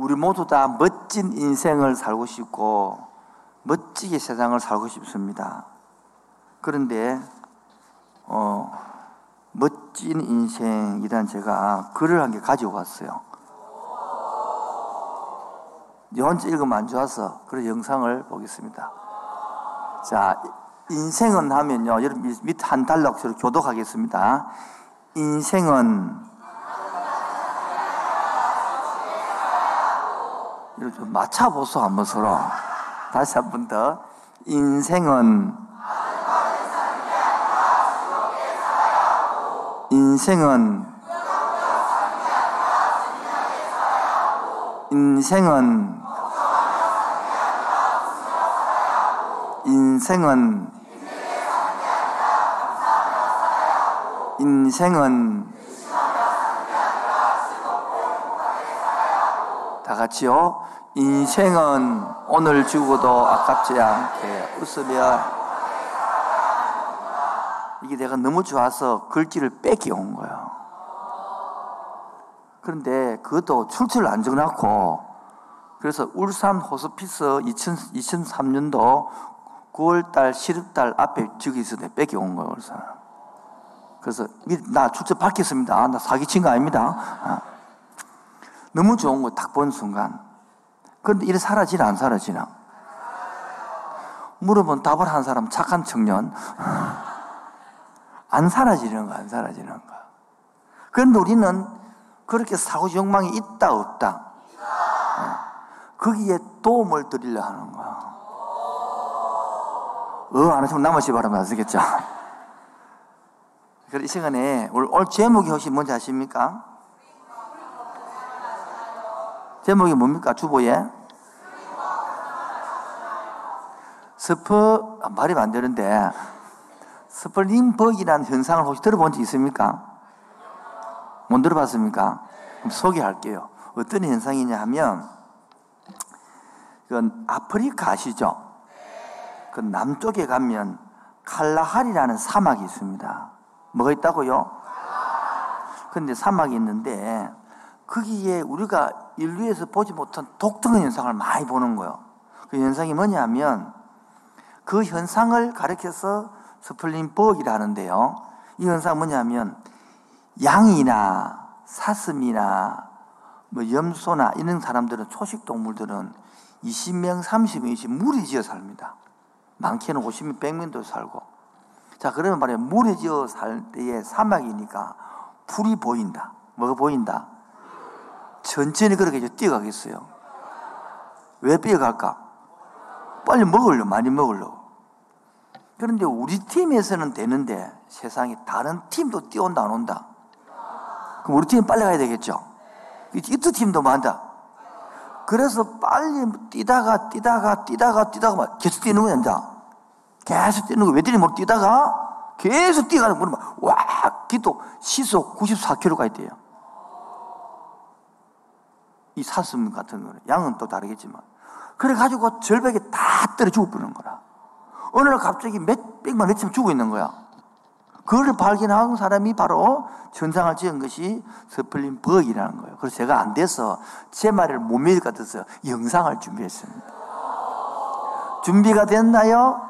우리 모두 다 멋진 인생을 살고 싶고 멋지게 세상을 살고 싶습니다. 그런데 멋진 인생이란 제가 글을 한 개 가져왔어요. 혼자 읽으면 안 좋아서 그런 영상을 보겠습니다. 자, 인생은 하면요, 여러분 밑에 한 달락 저를 교독하겠습니다. 인생은 좀 맞춰보소 한번 서로. 다시 한번 더. 인생은 인생은 다 같이요. 인생은 오늘 죽어도 아깝지 않게 웃으며. 이게 내가 너무 좋아서 글귀를 뺏겨온 거예요. 그런데 그것도 출처를 안 적어놨고, 그래서 울산 호스피스 2003년도 9월달 시립달 앞에 저기 있었는데 뺏겨온 거예요. 그래서 나 출처 밝혔습니다. 나 사기친 거 아닙니다. 너무 좋은 거 딱 본 순간. 그런데 이래 사라지나 안 사라지나? 물어본 답을 한 사람, 착한 청년. 안 사라지는 거, 안 사라지는 거. 그런데 우리는 그렇게 사고 욕망이 있다, 없다. 거기에 도움을 드리려 하는 거야. 안 하시면 남아시 바라면 안 쓰겠죠. 그래서 이 시간에 오늘 제목이 혹시 뭔지 아십니까? 제목이 뭡니까? 주보에? 말이 안 되는데. 스프링벅이라는 현상을 혹시 들어본 적 있습니까? 못 들어봤습니까? 그럼 소개할게요. 어떤 현상이냐 하면, 그건 아프리카 아시죠? 그 남쪽에 가면 칼라하리라는 사막이 있습니다. 뭐가 있다고요? 그런데 사막이 있는데 거기에 우리가 인류에서 보지 못한 독특한 현상을 많이 보는 거예요. 그 현상이 뭐냐 하면, 그 현상을 가리켜서 스프링벅이라 하는데요. 이 현상은 뭐냐면 양이나 사슴이나 뭐 염소나 이런 사람들은, 초식동물들은 20명, 30명씩 무리 지어 삽니다. 많게는 50명, 100명도 살고. 자, 그러면 말이에요. 무리 지어 살 때에 사막이니까 풀이 보인다. 뭐가 보인다? 천천히 그렇게 이제 뛰어가겠어요. 왜 뛰어갈까? 빨리 먹으려고, 많이 먹으려고. 그런데 우리 팀에서는 되는데 세상에 다른 팀도 뛰어온다 안 온다? 그럼 우리 팀 빨리 가야 되겠죠? 이두 팀도 많다. 그래서 빨리 뛰다가 막 계속 뛰는 거야. 계속 뛰는 거야. 왜 뛰니? 뭐 뛰다가 계속 뛰어가는 거야. 와, 기도 시속 94km까지 돼요. 이 사슴 같은 거는, 양은 또 다르겠지만. 그래가지고 절벽에 다 떨어 죽어버리는 거라. 어느 날 갑자기 백만 몇천 죽어 있는 거야. 그걸 발견한 사람이 바로 현상을 지은 것이 스프링벅이라는 거예요. 그래서 제가 안 돼서 제 말을 못 믿을 것 같아서 영상을 준비했습니다. 준비가 됐나요?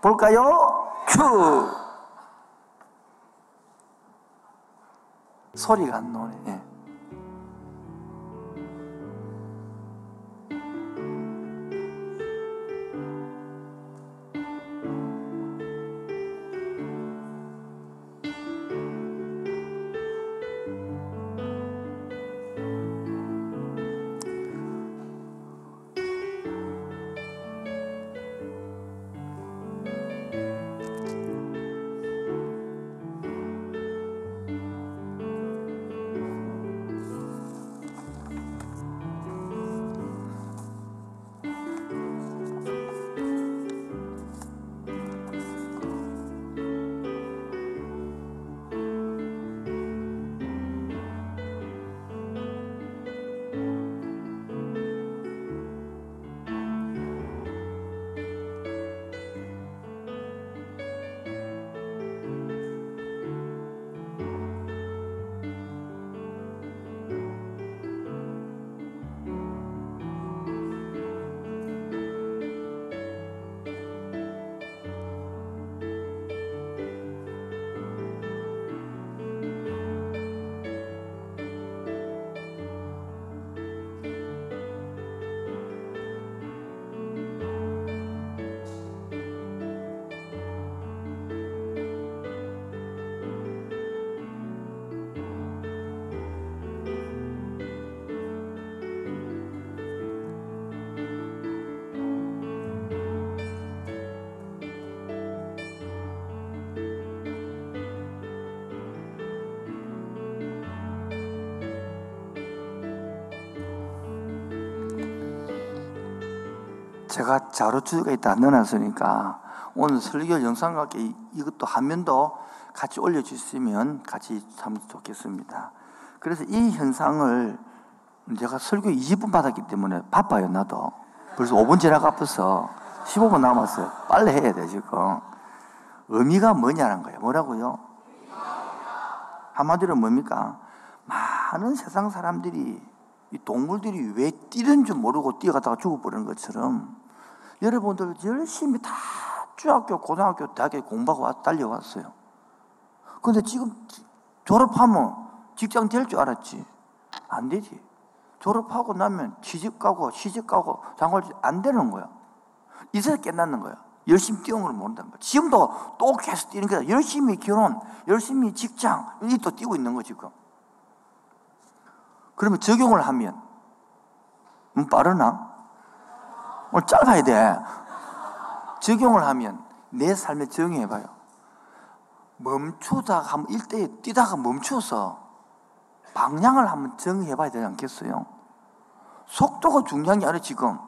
볼까요? 큐! 소리가 안 나오네. 예. 제가 자료투가 있다 넣어놨으니까 오늘 설교 영상과 함께 이것도 화면도 같이 올려주시면 같이 참 좋겠습니다. 그래서 이 현상을 제가 설교 20분 받았기 때문에 바빠요. 나도 벌써 5분 지나가 아파서 15분 남았어요. 빨리 해야 돼 지금. 의미가 뭐냐는 거예요. 뭐라고요? 한마디로 뭡니까? 많은 세상 사람들이 이 동물들이 왜 뛰는 줄 모르고 뛰어갔다가 죽어버리는 것처럼 여러분들 열심히 다 중학교, 고등학교, 대학에 공부하고 달려왔어요. 근데 지금 졸업하면 직장 될 줄 알았지? 안 되지. 졸업하고 나면 취직가고 시집가고 장관직 안 되는 거야. 이제서 깨닫는 거야. 열심히 뛰는 걸 모른다는 거야. 지금도 또 계속 뛰는 거야. 열심히 결혼, 열심히 직장, 이 또 뛰고 있는 거지 지금. 그러면 적용을 하면 빠르나? 오늘 짧아야 돼. 적용을 하면 내 삶에 적용해봐요. 멈추다가 한번 일대에 뛰다가 멈춰서 방향을 한번 정해봐야 되지 않겠어요? 속도가 중요한 게 아니라 지금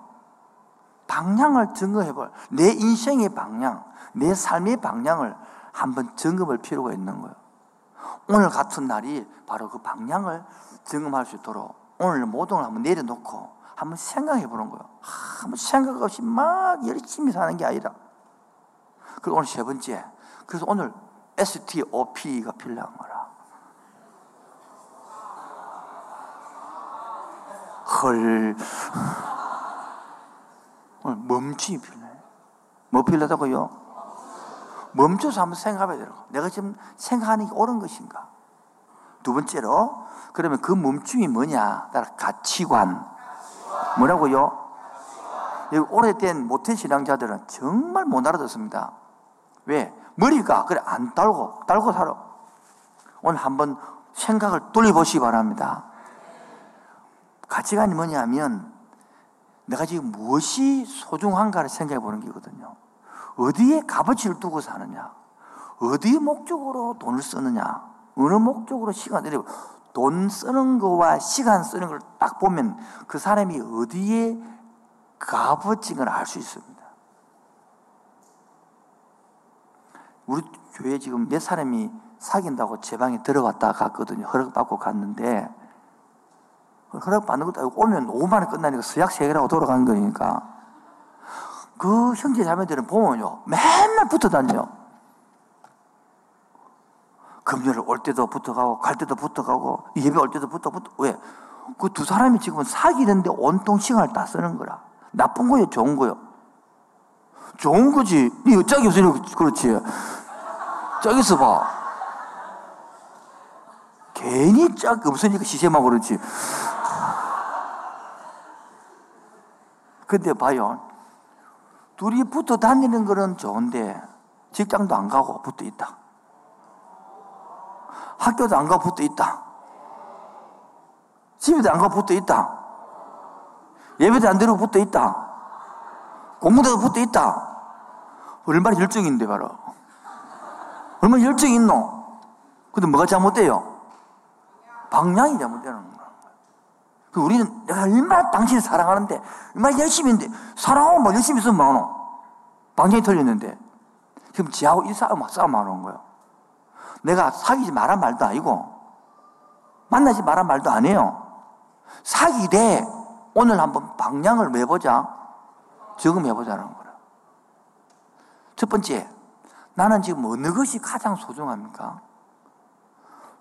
방향을 점검해봐요. 내 인생의 방향, 내 삶의 방향을 한번 점검할 필요가 있는 거예요. 오늘 같은 날이 바로 그 방향을 점검할 수 있도록 오늘 모든 걸 한번 내려놓고 한번 생각해 보는 거예요. 아무 생각 없이 막 열심히 사는 게 아니라. 그리고 오늘 세 번째, 그래서 오늘 STOP가 필요한 거라. 헐, 오늘 멈춤이 필요해. 뭐 필요하다고요? 멈춰서 한번 생각해봐야 되는 거예요. 내가 지금 생각하는 게 옳은 것인가? 두 번째로, 그러면 그 멈춤이 뭐냐? 따라 가치관. 뭐라고요? 오래된 못된 신앙자들은 정말 못 알아듣습니다. 왜? 머리가 그래 안 달고 살아. 오늘 한번 생각을 돌려보시기 바랍니다. 가치관이 뭐냐면 내가 지금 무엇이 소중한가를 생각해 보는 게거든요. 어디에 값어치를 두고 사느냐, 어디에 목적으로 돈을 쓰느냐, 어느 목적으로 시간을 내리고 돈 쓰는 거와 시간 쓰는 걸 딱 보면 그 사람이 어디에 값어치인 걸 알 수 있습니다. 우리 교회 지금 몇 사람이 사귄다고 제 방에 들어왔다 갔거든요. 허락받고 갔는데 허락받는 것도 아니고 오면 5만 원 끝나니까 서약 3개라고 돌아간 거니까 그 형제 자매들은 보면요 맨날 붙어 다녀요. 금요일 올 때도 붙어가고 갈 때도 붙어가고 예배 올 때도 붙어가고. 왜? 그 두 사람이 지금 사귀는데 온통 시간을 다 쓰는 거라. 나쁜 거예요? 좋은 거예요? 좋은 거지. 니 짝이 없으니까 그렇지. 짝에서 봐. 괜히 짝 없으니까 시세만 그렇지. 근데 봐요, 둘이 붙어 다니는 거는 좋은데 직장도 안 가고 붙어 있다. 학교도 안 가고 붙어 있다. 집에도 안 가고 붙어 있다. 예배도 안 들어오고 붙어 있다. 공부도 붙어 있다. 얼마나 열정인데 바로. 얼마나 열정이 있노? 근데 뭐가 잘못돼요? 방향이 잘못되는 거야. 우리는 내가 얼마나 당신을 사랑하는데 얼마나 열심히 했는데 사랑하고 막 열심히 있으면 뭐하노? 방향이 틀렸는데 지금 지하고 이 싸움 안 오는 거예요. 내가 사귀지 말란 말도 아니고 만나지 말란 말도 아니에요. 사귀되 오늘 한번 방향을 매보자, 적응해보자는 거예요. 첫 번째, 나는 지금 어느 것이 가장 소중합니까?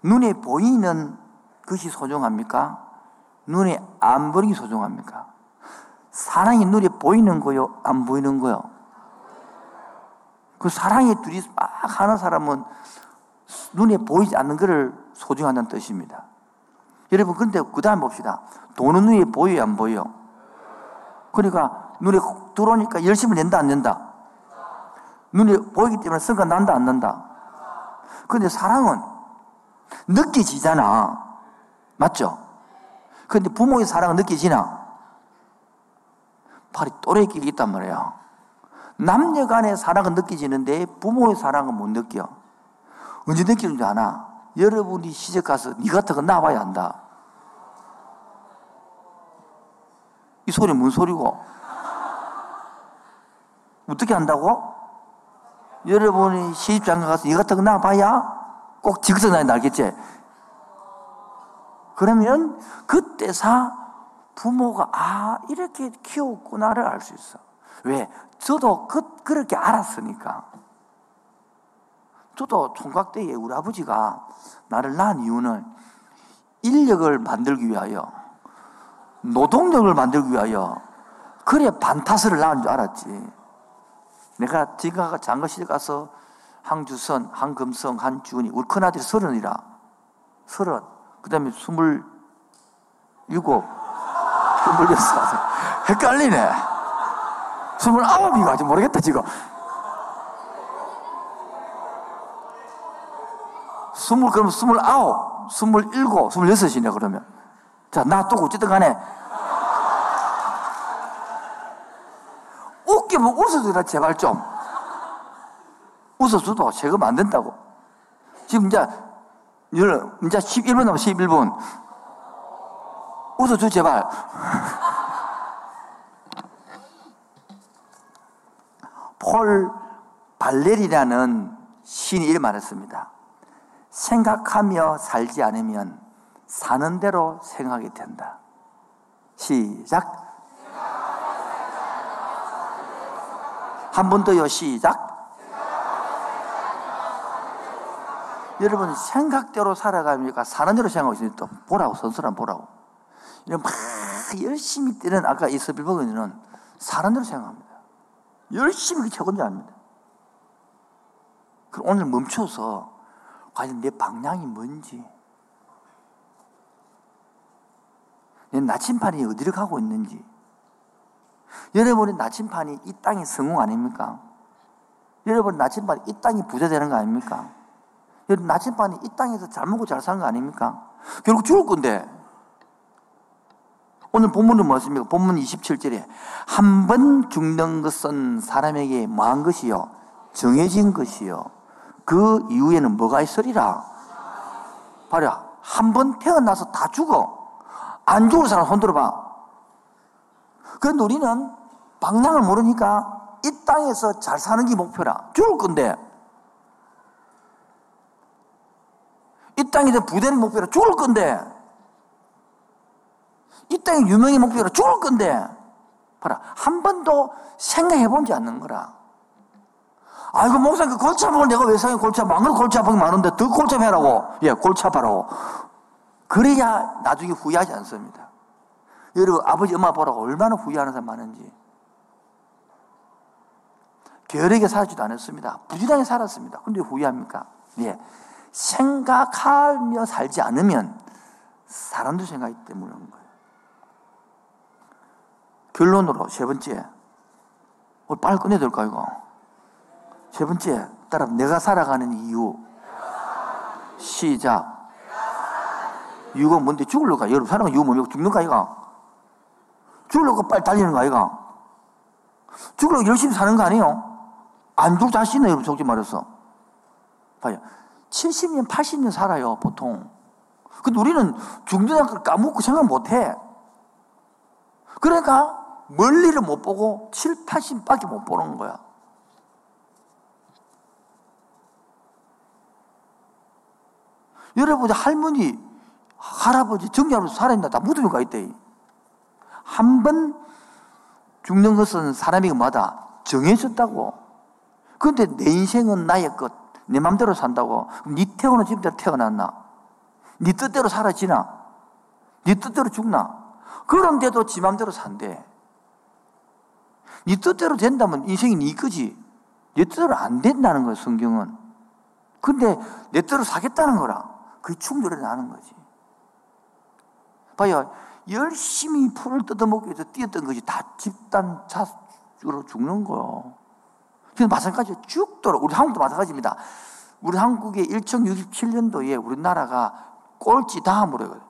눈에 보이는 것이 소중합니까? 눈에 안 보이는 게 소중합니까? 사랑이 눈에 보이는 거요? 안 보이는 거요? 그 사랑이 둘이 막 하는 사람은 눈에 보이지 않는 것을 소중하다는 뜻입니다. 여러분, 그런데 그 다음 봅시다. 돈은 눈에 보여요? 안 보여요? 그러니까 눈에 들어오니까 열심히 낸다? 안 낸다? 눈에 보이기 때문에 성과 난다? 안 난다? 그런데 사랑은 느껴지잖아. 맞죠? 근데 부모의 사랑은 느껴지나? 발이 또래 끼리 있단 말이야. 남녀 간의 사랑은 느껴지는데 부모의 사랑은 못 느껴. 언제 느끼는 줄 아나? 여러분이 시집 가서 니 같은 거 나와야 한다. 이 소리 뭔 소리고? 어떻게 한다고? 여러분이 시집장가 가서 이 같은 거 나와봐야 꼭 직선이 날겠지. 그러면 그때사 부모가 아 이렇게 키웠구나를 알 수 있어. 왜? 저도 그렇게 알았으니까. 저도 총각 때에 우리 아버지가 나를 낳은 이유는 인력을 만들기 위하여, 노동력을 만들기 위하여, 그래 반타스를 낳은 줄 알았지. 내가 지가 장거실에 가서 항주선, 항금성, 한주은이 우리 큰아들이 30, 그 다음에 26, 26 헷갈리네. 29인가 아직 모르겠다 지금. 20, 그럼 29, 27, 26이네 그러면. 자, 놔두고 어쨌든 간에 웃기면 웃어주라 제발 좀. 웃어줘도 세금 안 된다고. 지금 이제 11분 남았어. 11분 웃어줘 제발. 폴 발레리라는 시인이 이렇게 말했습니다. 생각하며 살지 않으면 사는 대로 생각이 된다. 시작. 한 번 더요. 시작. 여러분 생각대로 살아가니까 사는 대로 생각하고 있으니 또 보라고, 선수랑 보라고. 이런 막 열심히 뛰는 아까 이 스필버그는 사는 대로 생각합니다. 열심히 최고인 줄 압니다. 그럼 오늘 멈춰서 과연 내 방향이 뭔지, 내 나침판이 어디를 가고 있는지. 여러분의 나침판이 이 땅의 성공 아닙니까? 여러분의 나침판이 이 땅이 부자 되는 거 아닙니까? 여러분 나침판이 이 땅에서 잘 먹고 잘 사는 거 아닙니까? 결국 죽을 건데. 오늘 본문은 뭐였습니까? 본문 27절에 한 번 죽는 것은 사람에게 뭐한 것이요? 정해진 것이요. 그 이후에는 뭐가 있으리라? 봐라, 한 번 태어나서 다 죽어. 안 죽을 사람 손 들어봐. 그런데 우리는 방향을 모르니까 이 땅에서 잘 사는 게 목표라. 죽을 건데. 이 땅에서 부대는 목표라. 죽을 건데. 이 땅의 유명의 목표라. 죽을 건데. 봐라, 한 번도 생각해 본지 않는 거라. 아이고 목사님 그 골치 아프고 내가 왜 사는 골치 아프고, 안 그래도 골치 아프고 많은데 더 골치 아프라고. 예, 골치 아파라고. 그래야 나중에 후회하지 않습니다. 여러분 아버지 엄마 보라고 얼마나 후회하는 사람 많은지. 게으르게 살지도 않았습니다. 부지런히 살았습니다. 근데 후회합니까? 예. 생각하며 살지 않으면 사람도 생각이 때문에 오는 거예요. 결론으로 세 번째. 오늘 빨리 끝내야 될까 이거. 세 번째. 따라 내가 살아가는 이유. 시작. 이유가 뭔데? 죽으려고. 여러분 사람은 이유 뭡니까? 죽는 거 아이가? 죽으려고 빨리 달리는 거 아이가? 죽으려고 열심히 사는 거 아니에요? 안 죽을 자신은 여러분 솔직히 말해서. 봐요. 70년, 80년 살아요 보통. 근데 우리는 죽는다는 걸 까먹고 생각 못해. 그러니까 멀리를 못 보고 7, 80밖에 못 보는 거야. 여러분 할머니 할아버지, 정리하면서 살아있나? 다 묻으면 가있대. 한 번 죽는 것은 사람이 뭐다? 정해졌다고. 그런데 내 인생은 나의 것. 내 맘대로 산다고. 네 태어나 집대로 태어났나? 네 뜻대로 사라지나? 네 뜻대로 죽나? 그런데도 지 맘대로 산대. 네 뜻대로 된다면 인생이 네 거지. 네 뜻대로 안 된다는 거야, 성경은. 근데 내 뜻대로 사겠다는 거라. 그게 충돌이 나는 거지. 봐요. 열심히 풀을 뜯어먹기 위해서 뛰었던 것이 다 집단 자수로 죽는 거예요. 그래서 마찬가지 죽도록. 우리 한국도 마찬가지입니다. 우리 한국의 1967년도에 우리나라가 꼴찌 다음으로 해요.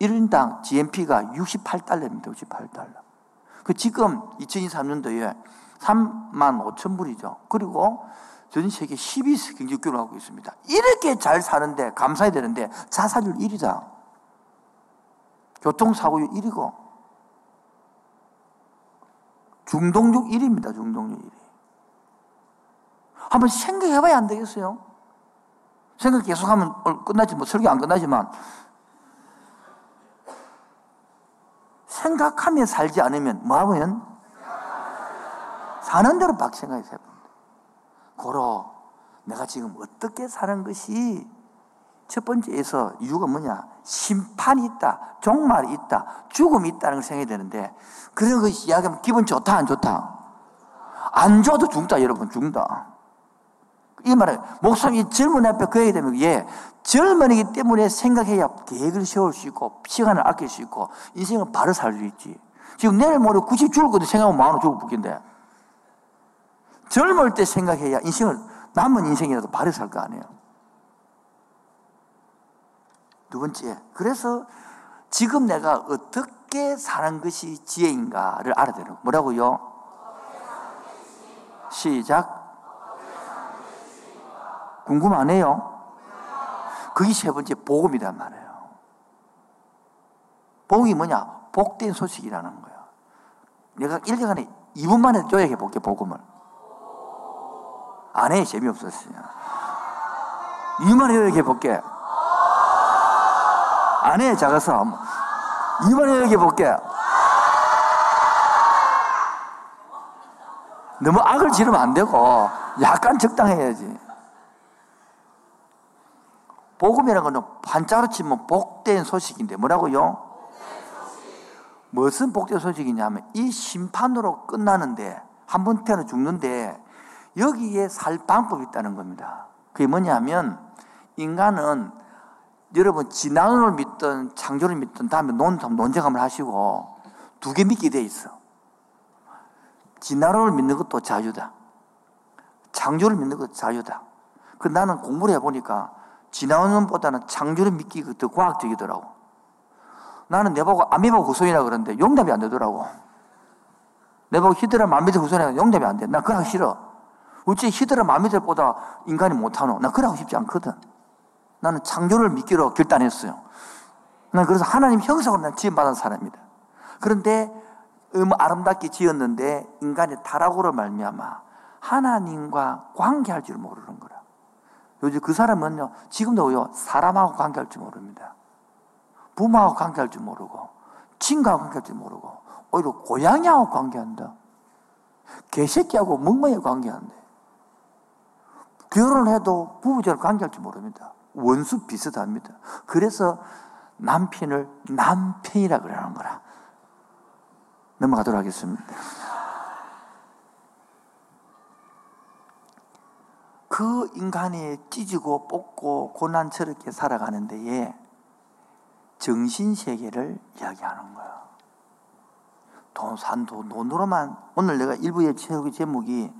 1인당 GNP가 68달러입니다. 68달러. 그 지금 2023년도에 35,000불이죠. 그리고 전 세계 12세 경제교육을 하고 있습니다. 이렇게 잘 사는데 감사해야 되는데 자살률 1위다. 교통사고율 1위고 중독률 1위입니다. 중독률 1위. 한번 생각해봐야 안 되겠어요? 생각 계속하면 끝나지, 뭐 설교 안 끝나지만 생각하며 살지 않으면 뭐하면? 사는 대로 막 생각해서 해봅니다. 고로 내가 지금 어떻게 사는 것이 첫 번째에서 이유가 뭐냐? 심판이 있다, 종말이 있다, 죽음이 있다는 걸 생각해야 되는데 그런 거 이야기하면 기분 좋다 안 좋다? 안 좋아도 죽는다. 여러분 죽는다. 이 말은 목숨이 젊은 앞에 그 얘기 되면 예, 젊은이기 때문에 생각해야 계획을 세울 수 있고 시간을 아낄 수 있고 인생을 바로 살 수 있지. 지금 내일 모레 90 죽을 것도 생각하면 마음으로 죽을 뿐인데 젊을 때 생각해야 인생을 남은 인생이라도 바로 살 거 아니에요. 두 번째, 그래서 지금 내가 어떻게 사는 것이 지혜인가를 알아야 돼요. 뭐라고요? 시작. 궁금하네요. 그게 세 번째 복음이란 말이에요. 복음이 뭐냐? 복된 소식이라는 거예요. 내가 1년 안에 2분 만에 쪼개게 볼게. 복음을 안 해. 재미없었어요. 2분 만에 쪼개게 볼게. 안 해. 작아서 2분 만에 쪼개게 볼게. 너무 악을 지르면 안 되고 약간 적당해야지. 복음이라는 건 한자로 치면 복된 소식인데 뭐라고요? 무슨 복된 소식이냐면 이 심판으로 끝나는데 한 번 태어나 죽는데 여기에 살 방법이 있다는 겁니다. 그게 뭐냐면 인간은 여러분 진화론을 믿든 창조를 믿든 다음에 논쟁함을 하시고 두 개 믿게 돼 있어. 진화론을 믿는 것도 자유다, 창조를 믿는 것도 자유다. 그런데 나는 공부를 해보니까 진화론보다는 창조를 믿기가 더 과학적이더라고. 나는 내보고 아미바 구성이라고 그러는데 용납이 안 되더라고. 내보고 히드라 만미들 구성이라고 용납이 안 돼. 나 그거 하기 싫어. 어째 히드라 만미들보다 인간이 못하노? 나 그거 하고 싶지 않거든. 나는 창조를 믿기로 결단했어요. 난 그래서 하나님 형상으로 난 지음받은 사람이다. 그런데 아름답게 지었는데 인간의 타락으로 말미암아 하나님과 관계할 줄 모르는 거라. 요즘 그 사람은요, 지금도 사람하고 관계할 줄 모릅니다. 부모하고 관계할 줄 모르고 친구하고 관계할 줄 모르고 오히려 고양이하고 관계한다. 개새끼하고 멍멍이 관계한다. 결혼해도 부부제로 관계할 줄 모릅니다. 원수 비슷합니다. 그래서 남편을 남편이라 그러는 거라. 넘어가도록 하겠습니다. 그 인간이 찢고 뽑고 고난스럽게 살아가는 데에 정신세계를 이야기하는 거예요. 돈으로만 오늘 내가 일부의 체육의 제목이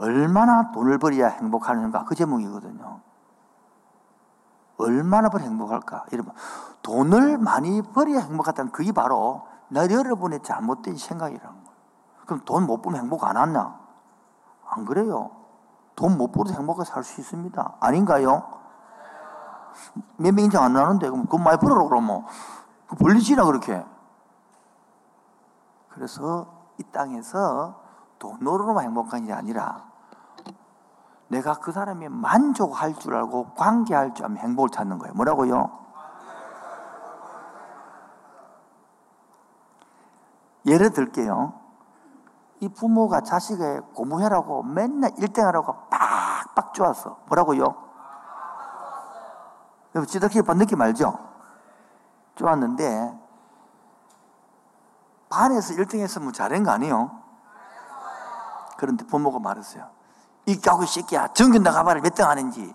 얼마나 돈을 벌여야 행복하는가 그 제목이거든요. 얼마나 벌 행복할까? 이러면 돈을 많이 벌여야 행복하다는 그게 바로 나 여러분의 잘못된 생각이라는 거예요. 그럼 돈 못 벌면 행복 안 하냐? 안 그래요. 돈 못 벌어도 행복하게 살 수 있습니다. 아닌가요? 몇 명 인정 안 나는데 그럼 돈 많이 벌어라 그러면 벌리지나 그렇게. 그래서 이 땅에서 돈으로만 행복한 게 아니라 내가 그 사람이 만족할 줄 알고 관계할 줄 알면 행복을 찾는 거예요. 뭐라고요? 예를 들게요, 이 부모가 자식에 고무해라고 맨날 1등하라고 빡빡 좋았어. 뭐라고요? 여러분 찌덕기 반 느낌 알죠? 좋았는데 반에서 1등 했으면 잘한 거 아니에요? 그런데 부모가 말했어요. 이 까구 새끼야, 전교 나가봐라 몇 등 하는지.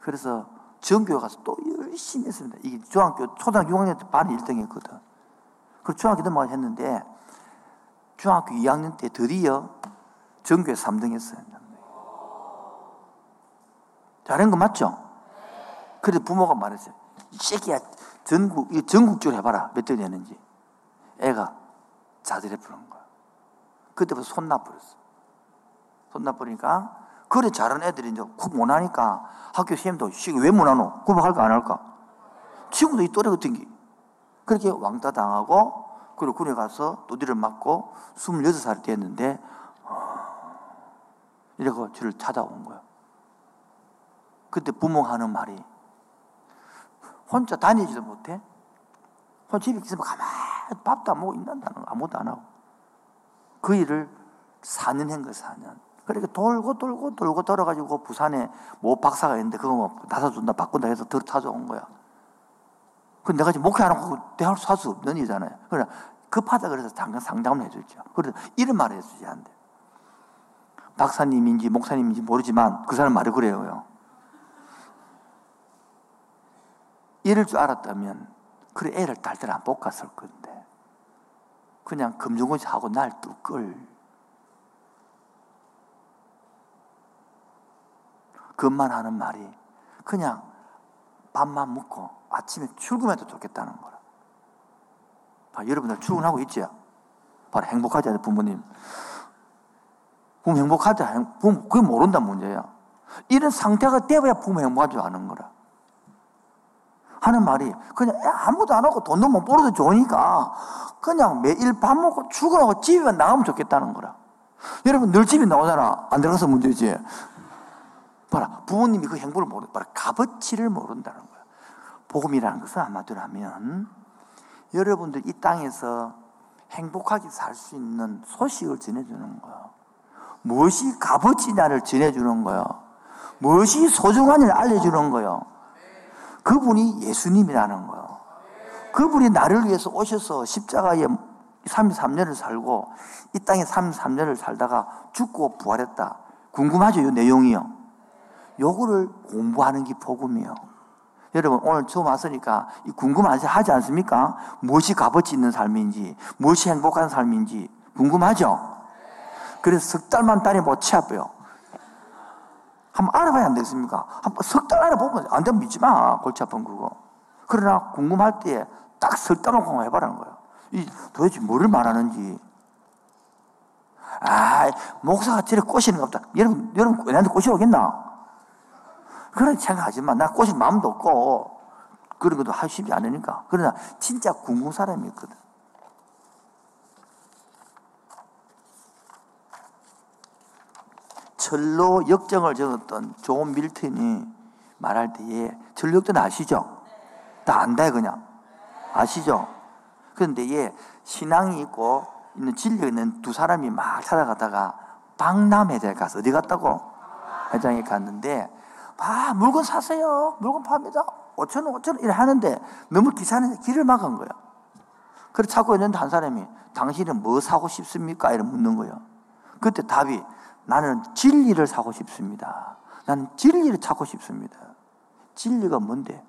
그래서 전교에 가서 또 열심히 했습니다. 이게 중학교 초등학교 6학년 때 반에 1등 했거든. 그리고 중학교 넘어가서 했는데 중학교 2학년 때 드디어 전교에 3등 했어요. 잘한 거 맞죠? 그래 부모가 말했어요. 이 새끼야, 전국적으로 해봐라. 몇 등 되는지. 애가 자질해 부른 거야. 그때부터 손나버렸어. 손나버리니까, 그래 잘하는 애들이 이제 콕 못하니까 학교 선생님도 왜 못하노? 구박할까 안 할까? 친구도 이 또래 같은 게. 그렇게 왕따 당하고, 그리고 군에 가서 두드려 맞고, 26살이 됐는데, 이러고 주를 찾아온 거예요. 그때 부모가 하는 말이, 혼자 다니지도 못해? 혼자 집에 있으면 가만히 밥도 안 먹고 있는다는 거, 아무것도 안 하고. 그 일을 4년 한 거예요, 4년. 그러니까 돌고 돌아가지고 부산에 모 박사가 있는데 그거 뭐 나서준다, 바꾼다 해서 더 찾아온 거야. 그 내가 지금 목회 안 하고 대화를 살 수 없는 일이잖아요. 그러니까 급하다 그래서 잠깐 상담을 해줬죠. 그래서 이런 말을 해주지 않는데. 박사님인지 목사님인지 모르지만 그 사람 말이 그래요. 이럴 줄 알았다면 그래 애를 달들 안 볶았을 건데 그냥 금융원지 하고 날 뚝끌. 그것만 하는 말이 그냥 밥만 먹고 아침에 출근해도 좋겠다는 거라. 봐, 여러분들 출근하고 있지요? 바로 행복하지 않아요, 부모님? 부모 행복하지 않아요? 부모 그게 모른단 문제야. 이런 상태가 되어야 부모 행복하지 않은 거라. 하는 말이 그냥 아무도 안 하고 돈도 못 벌어서 좋으니까 그냥 매일 밥 먹고 출근하고 집에 나가면 좋겠다는 거라. 여러분 늘 집에 나오잖아. 안 들어가서 문제지. 봐라, 부모님이 그 행복을 모른다. 봐라, 값어치를 모른다는 거야. 복음이라는 것은 아마도라면 여러분들 이 땅에서 행복하게 살 수 있는 소식을 전해주는 거야. 무엇이 값어치냐를 전해주는 거야. 무엇이 소중하냐를 알려주는 거야. 그분이 예수님이라는 거예요. 그분이 나를 위해서 오셔서 십자가에 33년을 살고 이 땅에 33년을 살다가 죽고 부활했다. 궁금하죠? 이 내용이요. 요거를 공부하는 게 복음이요. 여러분 오늘 처음 왔으니까 궁금하지 않습니까? 무엇이 값어치 있는 삶인지, 무엇이 행복한 삶인지 궁금하죠? 그래서 석 달만 다니면 치 아파요. 한번 알아봐야 안 되겠습니까? 한번 석 달 알아보면 안 되면 믿지 마. 골치 아픈 그거. 그러나 궁금할 때 딱 석 달만 공부해봐라는 거예요. 이 도대체 뭐를 말하는지. 아, 목사가 쟤를 꼬시는 거 없다. 여러분 나한테 꼬시오겠나? 그런 생각하지 마. 나 꼬실 마음도 없고 그런 것도 하기 쉽지 않으니까. 그러나 진짜 궁금한 사람이 있거든. 철로 역정을 적었던 존 밀턴이 말할 때에 철로 역정 아시죠? 다 안다 그냥. 아시죠? 그런데 예, 신앙이 있고 있는 진리가 있는 두 사람이 막 찾아가다가 박람회장에 가서 어디 갔다고? 회장에 갔는데 아 물건 사세요. 물건 팝니다. 5,000원 이래 하는데 너무 기사는 길을 막은 거야. 그래 찾고 있는데 한 사람이 당신은 뭐 사고 싶습니까? 이래 묻는 거예요. 그때 답이 나는 진리를 사고 싶습니다. 나는 진리를 찾고 싶습니다. 진리가 뭔데?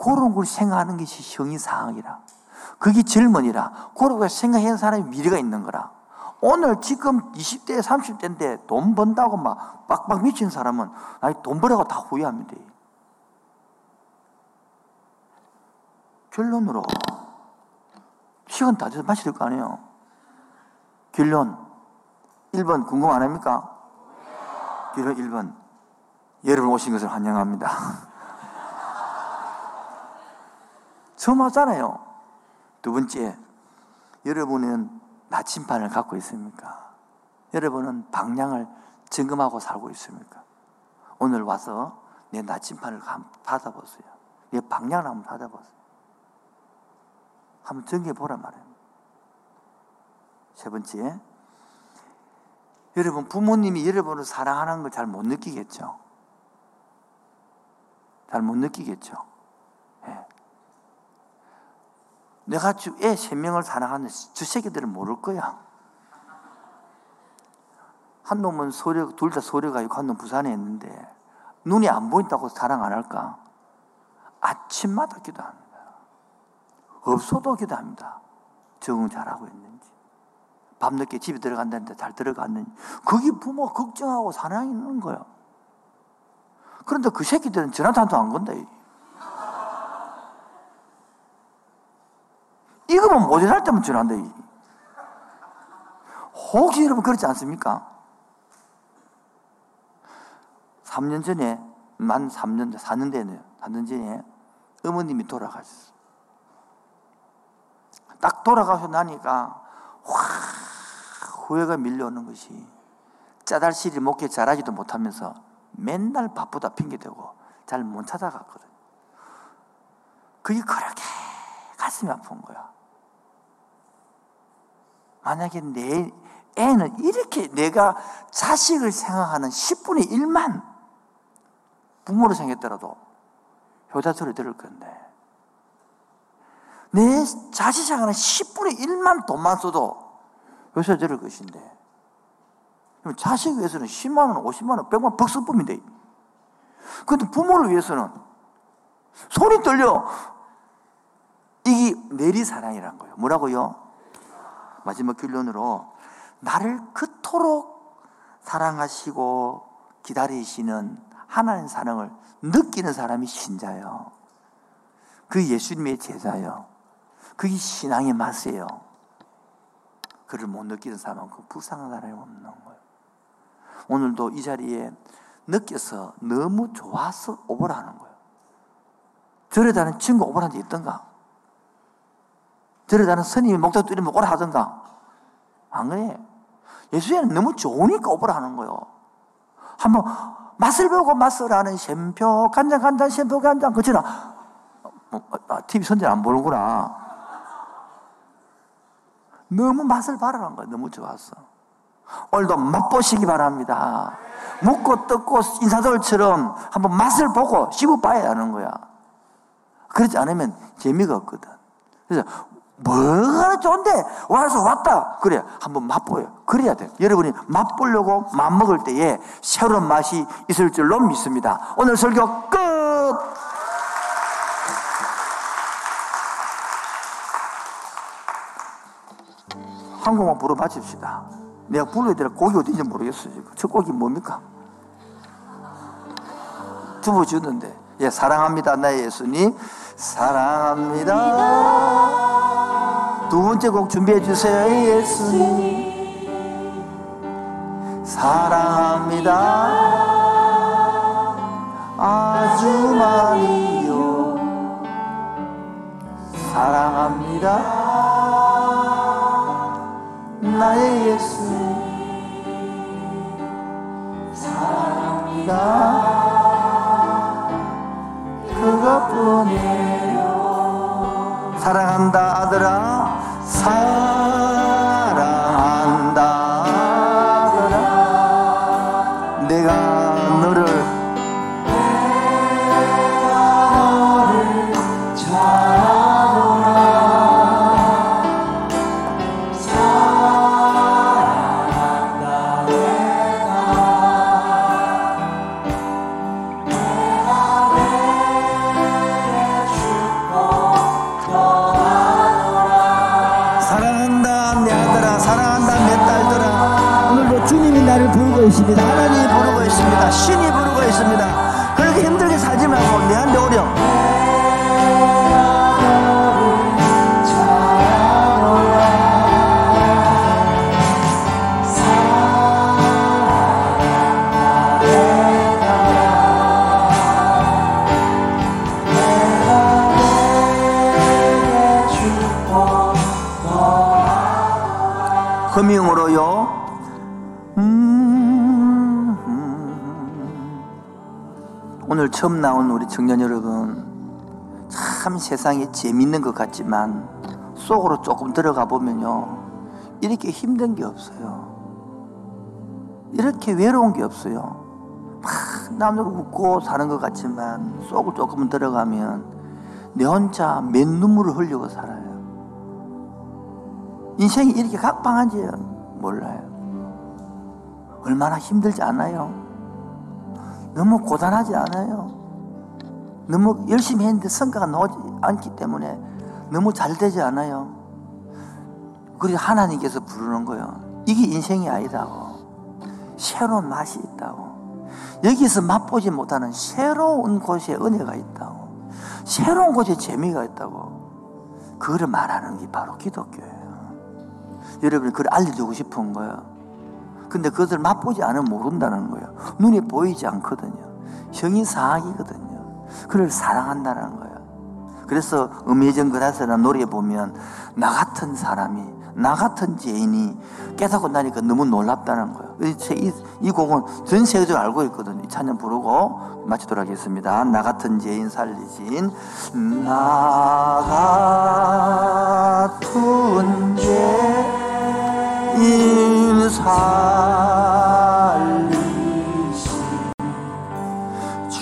그런 걸 생각하는 것이 형이상학이라. 그게 젊은이라. 그런 걸 생각하는 사람이 미래가 있는 거라. 오늘 지금 20대, 30대인데 돈 번다고 막 빡빡 미친 사람은 아니 돈 벌라고 다 후회하면 돼. 결론으로 시간 다 돼서 마실 거 아니에요. 결론 1번 궁금 안 합니까? 결론 1번 여러분 오신 것을 환영합니다. 처음 왔잖아요. 두 번째, 여러분은 나침반을 갖고 있습니까? 여러분은 방향을 점검하고 살고 있습니까? 오늘 와서 내 나침반을 한번 닫아보세요. 내 방향을 한번 닫아보세요. 한번 정해보란 말입니다. 세 번째, 여러분 부모님이 여러분을 사랑하는 걸 잘 못 느끼겠죠? 잘 못 느끼겠죠? 예. 내가 애 3명을 사랑하는 저 새끼들은 모를 거야. 한 놈은 소려, 둘 다 소려가 있고 한 놈 부산에 있는데 눈이 안 보인다고 사랑 안 할까? 아침마다 기도합니다. 없어도 기도합니다. 적응 잘하고 있는지, 밤늦게 집에 들어간다는데 잘 들어갔는지. 거기 부모가 걱정하고 사랑이 있는 거야. 그런데 그 새끼들은 전화도 한 통 안 건다. 이거만 모자랄 때면 전화한다. 혹시 여러분 그렇지 않습니까? 3년 전에, 만 3년, 4년 전에, 4년 전에 어머님이 돌아가셨어. 딱 돌아가서 나니까 확 후회가 밀려오는 것이 짜잘시리 목회 잘하지도 못하면서 맨날 바쁘다 핑계대고 잘 못 찾아갔거든. 그게 그렇게 가슴이 아픈 거야. 만약에 내 애는 이렇게 내가 자식을 생각하는 10분의 1만 부모로 생겼더라도 효자 소리 들을 건데, 내 자식 생각하는 10분의 1만 돈만 써도 효자 들을 것인데, 자식 위해서는 10만원, 50만원, 100만원 벅석범인데, 그런데 부모를 위해서는 손이 떨려. 이게 내리사랑이라는 거예요. 뭐라고요? 마지막 결론으로, 나를 그토록 사랑하시고 기다리시는 하나님 사랑을 느끼는 사람이 신자예요. 그 예수님의 제자예요. 그게 신앙의 맛이에요. 그를 못 느끼는 사람은 그 불쌍한 사람이 없는 거예요. 오늘도 이 자리에 느껴서 너무 좋아서 오버라는 거예요. 저러다는 친구 오버란 적 있던가? 저러다는 스님이 목탁 뚫으면 오라 하던가? 안 그래. 예수님은 너무 좋으니까 오버라는 거예요. 한번 맛을 보고 맛을 아는 샘표 간장 샘표 간장 그치나? TV 선전 안 보는구나. 너무 맛을 바라는 거예요. 너무 좋았어. 오늘도 맛보시기 바랍니다. 묻고 뜯고 인사돌처럼 한번 맛을 보고 씹어봐야 하는 거야. 그렇지 않으면 재미가 없거든. 그래서 뭐가 좋은데 와서 왔다 그래 한번 맛보여. 그래야 돼. 여러분이 맛보려고 맘먹을 때에 새로운 맛이 있을 줄로 믿습니다. 오늘 설교 끝. 한 곡만 부르 마칩시다. 내가 불러야 될 곡이 어딘지 모르겠어. 첫 곡이 뭡니까? 두부 주는데. 예, 사랑합니다 나의 예수님. 사랑합니다. 두 번째 곡 준비해 주세요. 예수님 사랑합니다 아주 많이요. 사랑합니다 나의 예수 사랑합니다 그것뿐이에요. 사랑한다 아들아 사랑한다 아들아 내가 너를 있습니다. 하나님이 부르고 있습니다. 신이 부르고 있습니다. 그렇게 힘들게 살지 말고 내한테 오렴. 처음 나온 우리 청년 여러분, 참 세상이 재밌는 것 같지만 속으로 조금 들어가 보면요, 이렇게 힘든 게 없어요. 이렇게 외로운 게 없어요. 막 남들 웃고 사는 것 같지만 속으로 조금 들어가면 내 혼자 맨눈물을 흘리고 살아요. 인생이 이렇게 각박한지 몰라요. 얼마나 힘들지 않아요? 너무 고단하지 않아요? 너무 열심히 했는데 성과가 나오지 않기 때문에 너무 잘 되지 않아요? 그리고 하나님께서 부르는 거예요. 이게 인생이 아니다고. 새로운 맛이 있다고. 여기서 맛보지 못하는 새로운 곳에 은혜가 있다고. 새로운 곳에 재미가 있다고. 그걸 말하는 게 바로 기독교예요. 여러분이 그걸 알려주고 싶은 거예요. 근데 그것을 맛보지 않으면 모른다는 거예요. 눈에 보이지 않거든요. 형이 사악이거든요. 그를 사랑한다는 거예요. 그래서 음예전 그라스라는 노래에 보면 나 같은 사람이 나 같은 죄인이 깨닫고 나니까 너무 놀랍다는 거예요. 이 곡은 전 세계적으로 알고 있거든요. 이 찬양 부르고 마치도록 하겠습니다. 나 같은 죄인 살리신 나 같은 죄인 살리신 주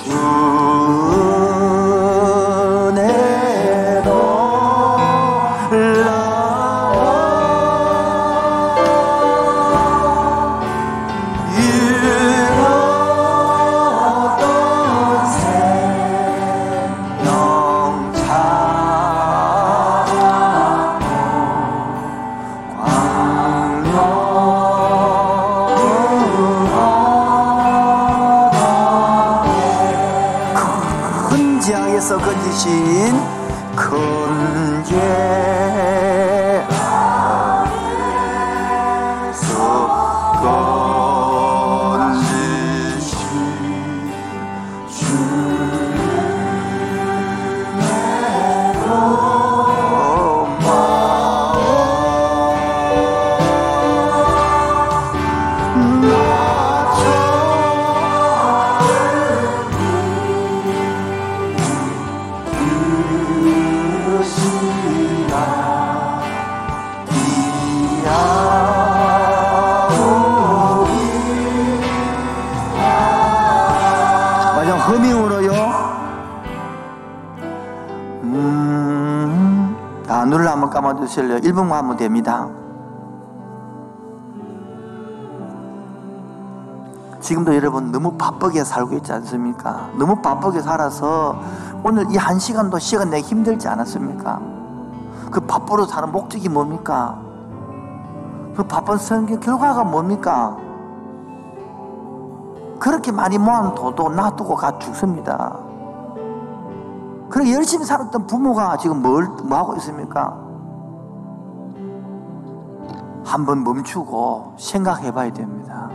주실래요? 1분만 하면 됩니다. 지금도 여러분 너무 바쁘게 살고 있지 않습니까? 너무 바쁘게 살아서 오늘 이 한 시간도 시간 내기 힘들지 않았습니까? 그 바쁘로 사는 목적이 뭡니까? 그 바쁜 성경 결과가 뭡니까? 그렇게 많이 모아놓은 돈도 놔두고 가 죽습니다. 그렇게 열심히 살았던 부모가 지금 뭐 하고 있습니까? 한번 멈추고 생각해 봐야 됩니다.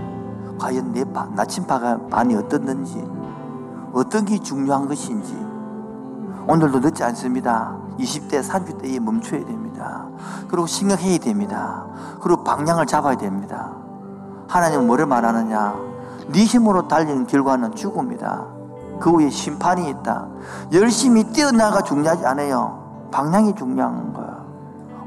과연 내 나침반이 어떻는지, 어떤 게 중요한 것인지. 오늘도 늦지 않습니다. 20대 30대에 멈춰야 됩니다. 그리고 생각해야 됩니다. 그리고 방향을 잡아야 됩니다. 하나님은 뭐를 말하느냐? 네 힘으로 달리는 결과는 죽음이다. 그 후에 심판이 있다. 열심히 뛰어나가 중요하지 않아요. 방향이 중요한 거야.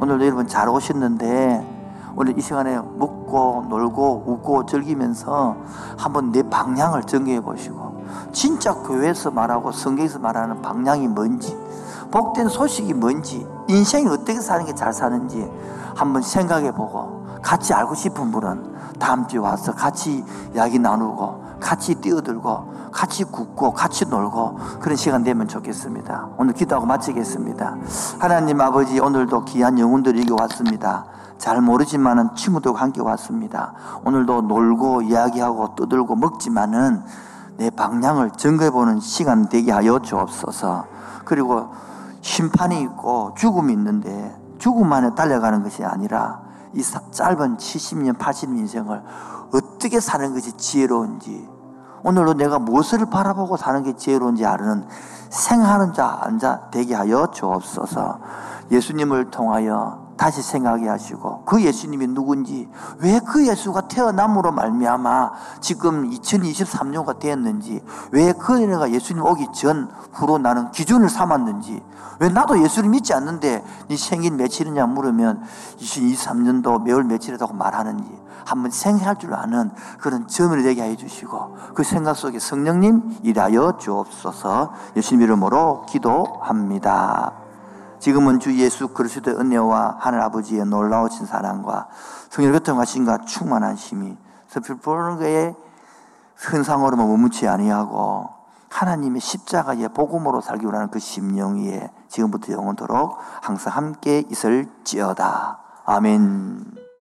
오늘도 여러분 잘 오셨는데 오늘 이 시간에 먹고 놀고 웃고 즐기면서 한번 내 방향을 정해 보시고, 진짜 교회에서 말하고 성경에서 말하는 방향이 뭔지, 복된 소식이 뭔지, 인생이 어떻게 사는 게 잘 사는지 한번 생각해 보고, 같이 알고 싶은 분은 다음 주에 와서 같이 이야기 나누고 같이 뛰어들고 같이 굽고 같이 놀고 그런 시간 되면 좋겠습니다. 오늘 기도하고 마치겠습니다. 하나님 아버지, 오늘도 귀한 영혼들이 여기 왔습니다. 잘 모르지만은 친구들과 함께 왔습니다. 오늘도 놀고 이야기하고 떠들고 먹지만은 내 방향을 점검해보는 시간 되게 하여 주옵소서. 그리고 심판이 있고 죽음이 있는데 죽음만에 달려가는 것이 아니라 이 짧은 70년 80년 인생을 어떻게 사는 것이 지혜로운지, 오늘도 내가 무엇을 바라보고 사는 게 지혜로운지 아는 생하는 자 앉아 되게 하여 주옵소서. 예수님을 통하여 다시 생각해 하시고, 그 예수님이 누군지, 왜 그 예수가 태어남으로 말미암아 지금 2023년가 되었는지, 왜 그 은혜가 예수님 오기 전 후로 나는 기준을 삼았는지, 왜 나도 예수를 믿지 않는데 네 생일 며칠이냐 물으면 2023년도 매월 며칠이라고 말하는지 한번 생각할 줄 아는 그런 점을 얘기해 주시고, 그 생각 속에 성령님 일하여 주옵소서. 예수님 이름으로 기도합니다. 지금은 주 예수 그리스도의 은혜와 하늘 아버지의 놀라우신 사랑과 성령의 교통하심과 충만한 힘이 스피포르의 현상으로 머무치 아니하고 하나님의 십자가의 복음으로 살기 원하는 그 심령이에 지금부터 영원토록 항상 함께 있을지어다. 아멘.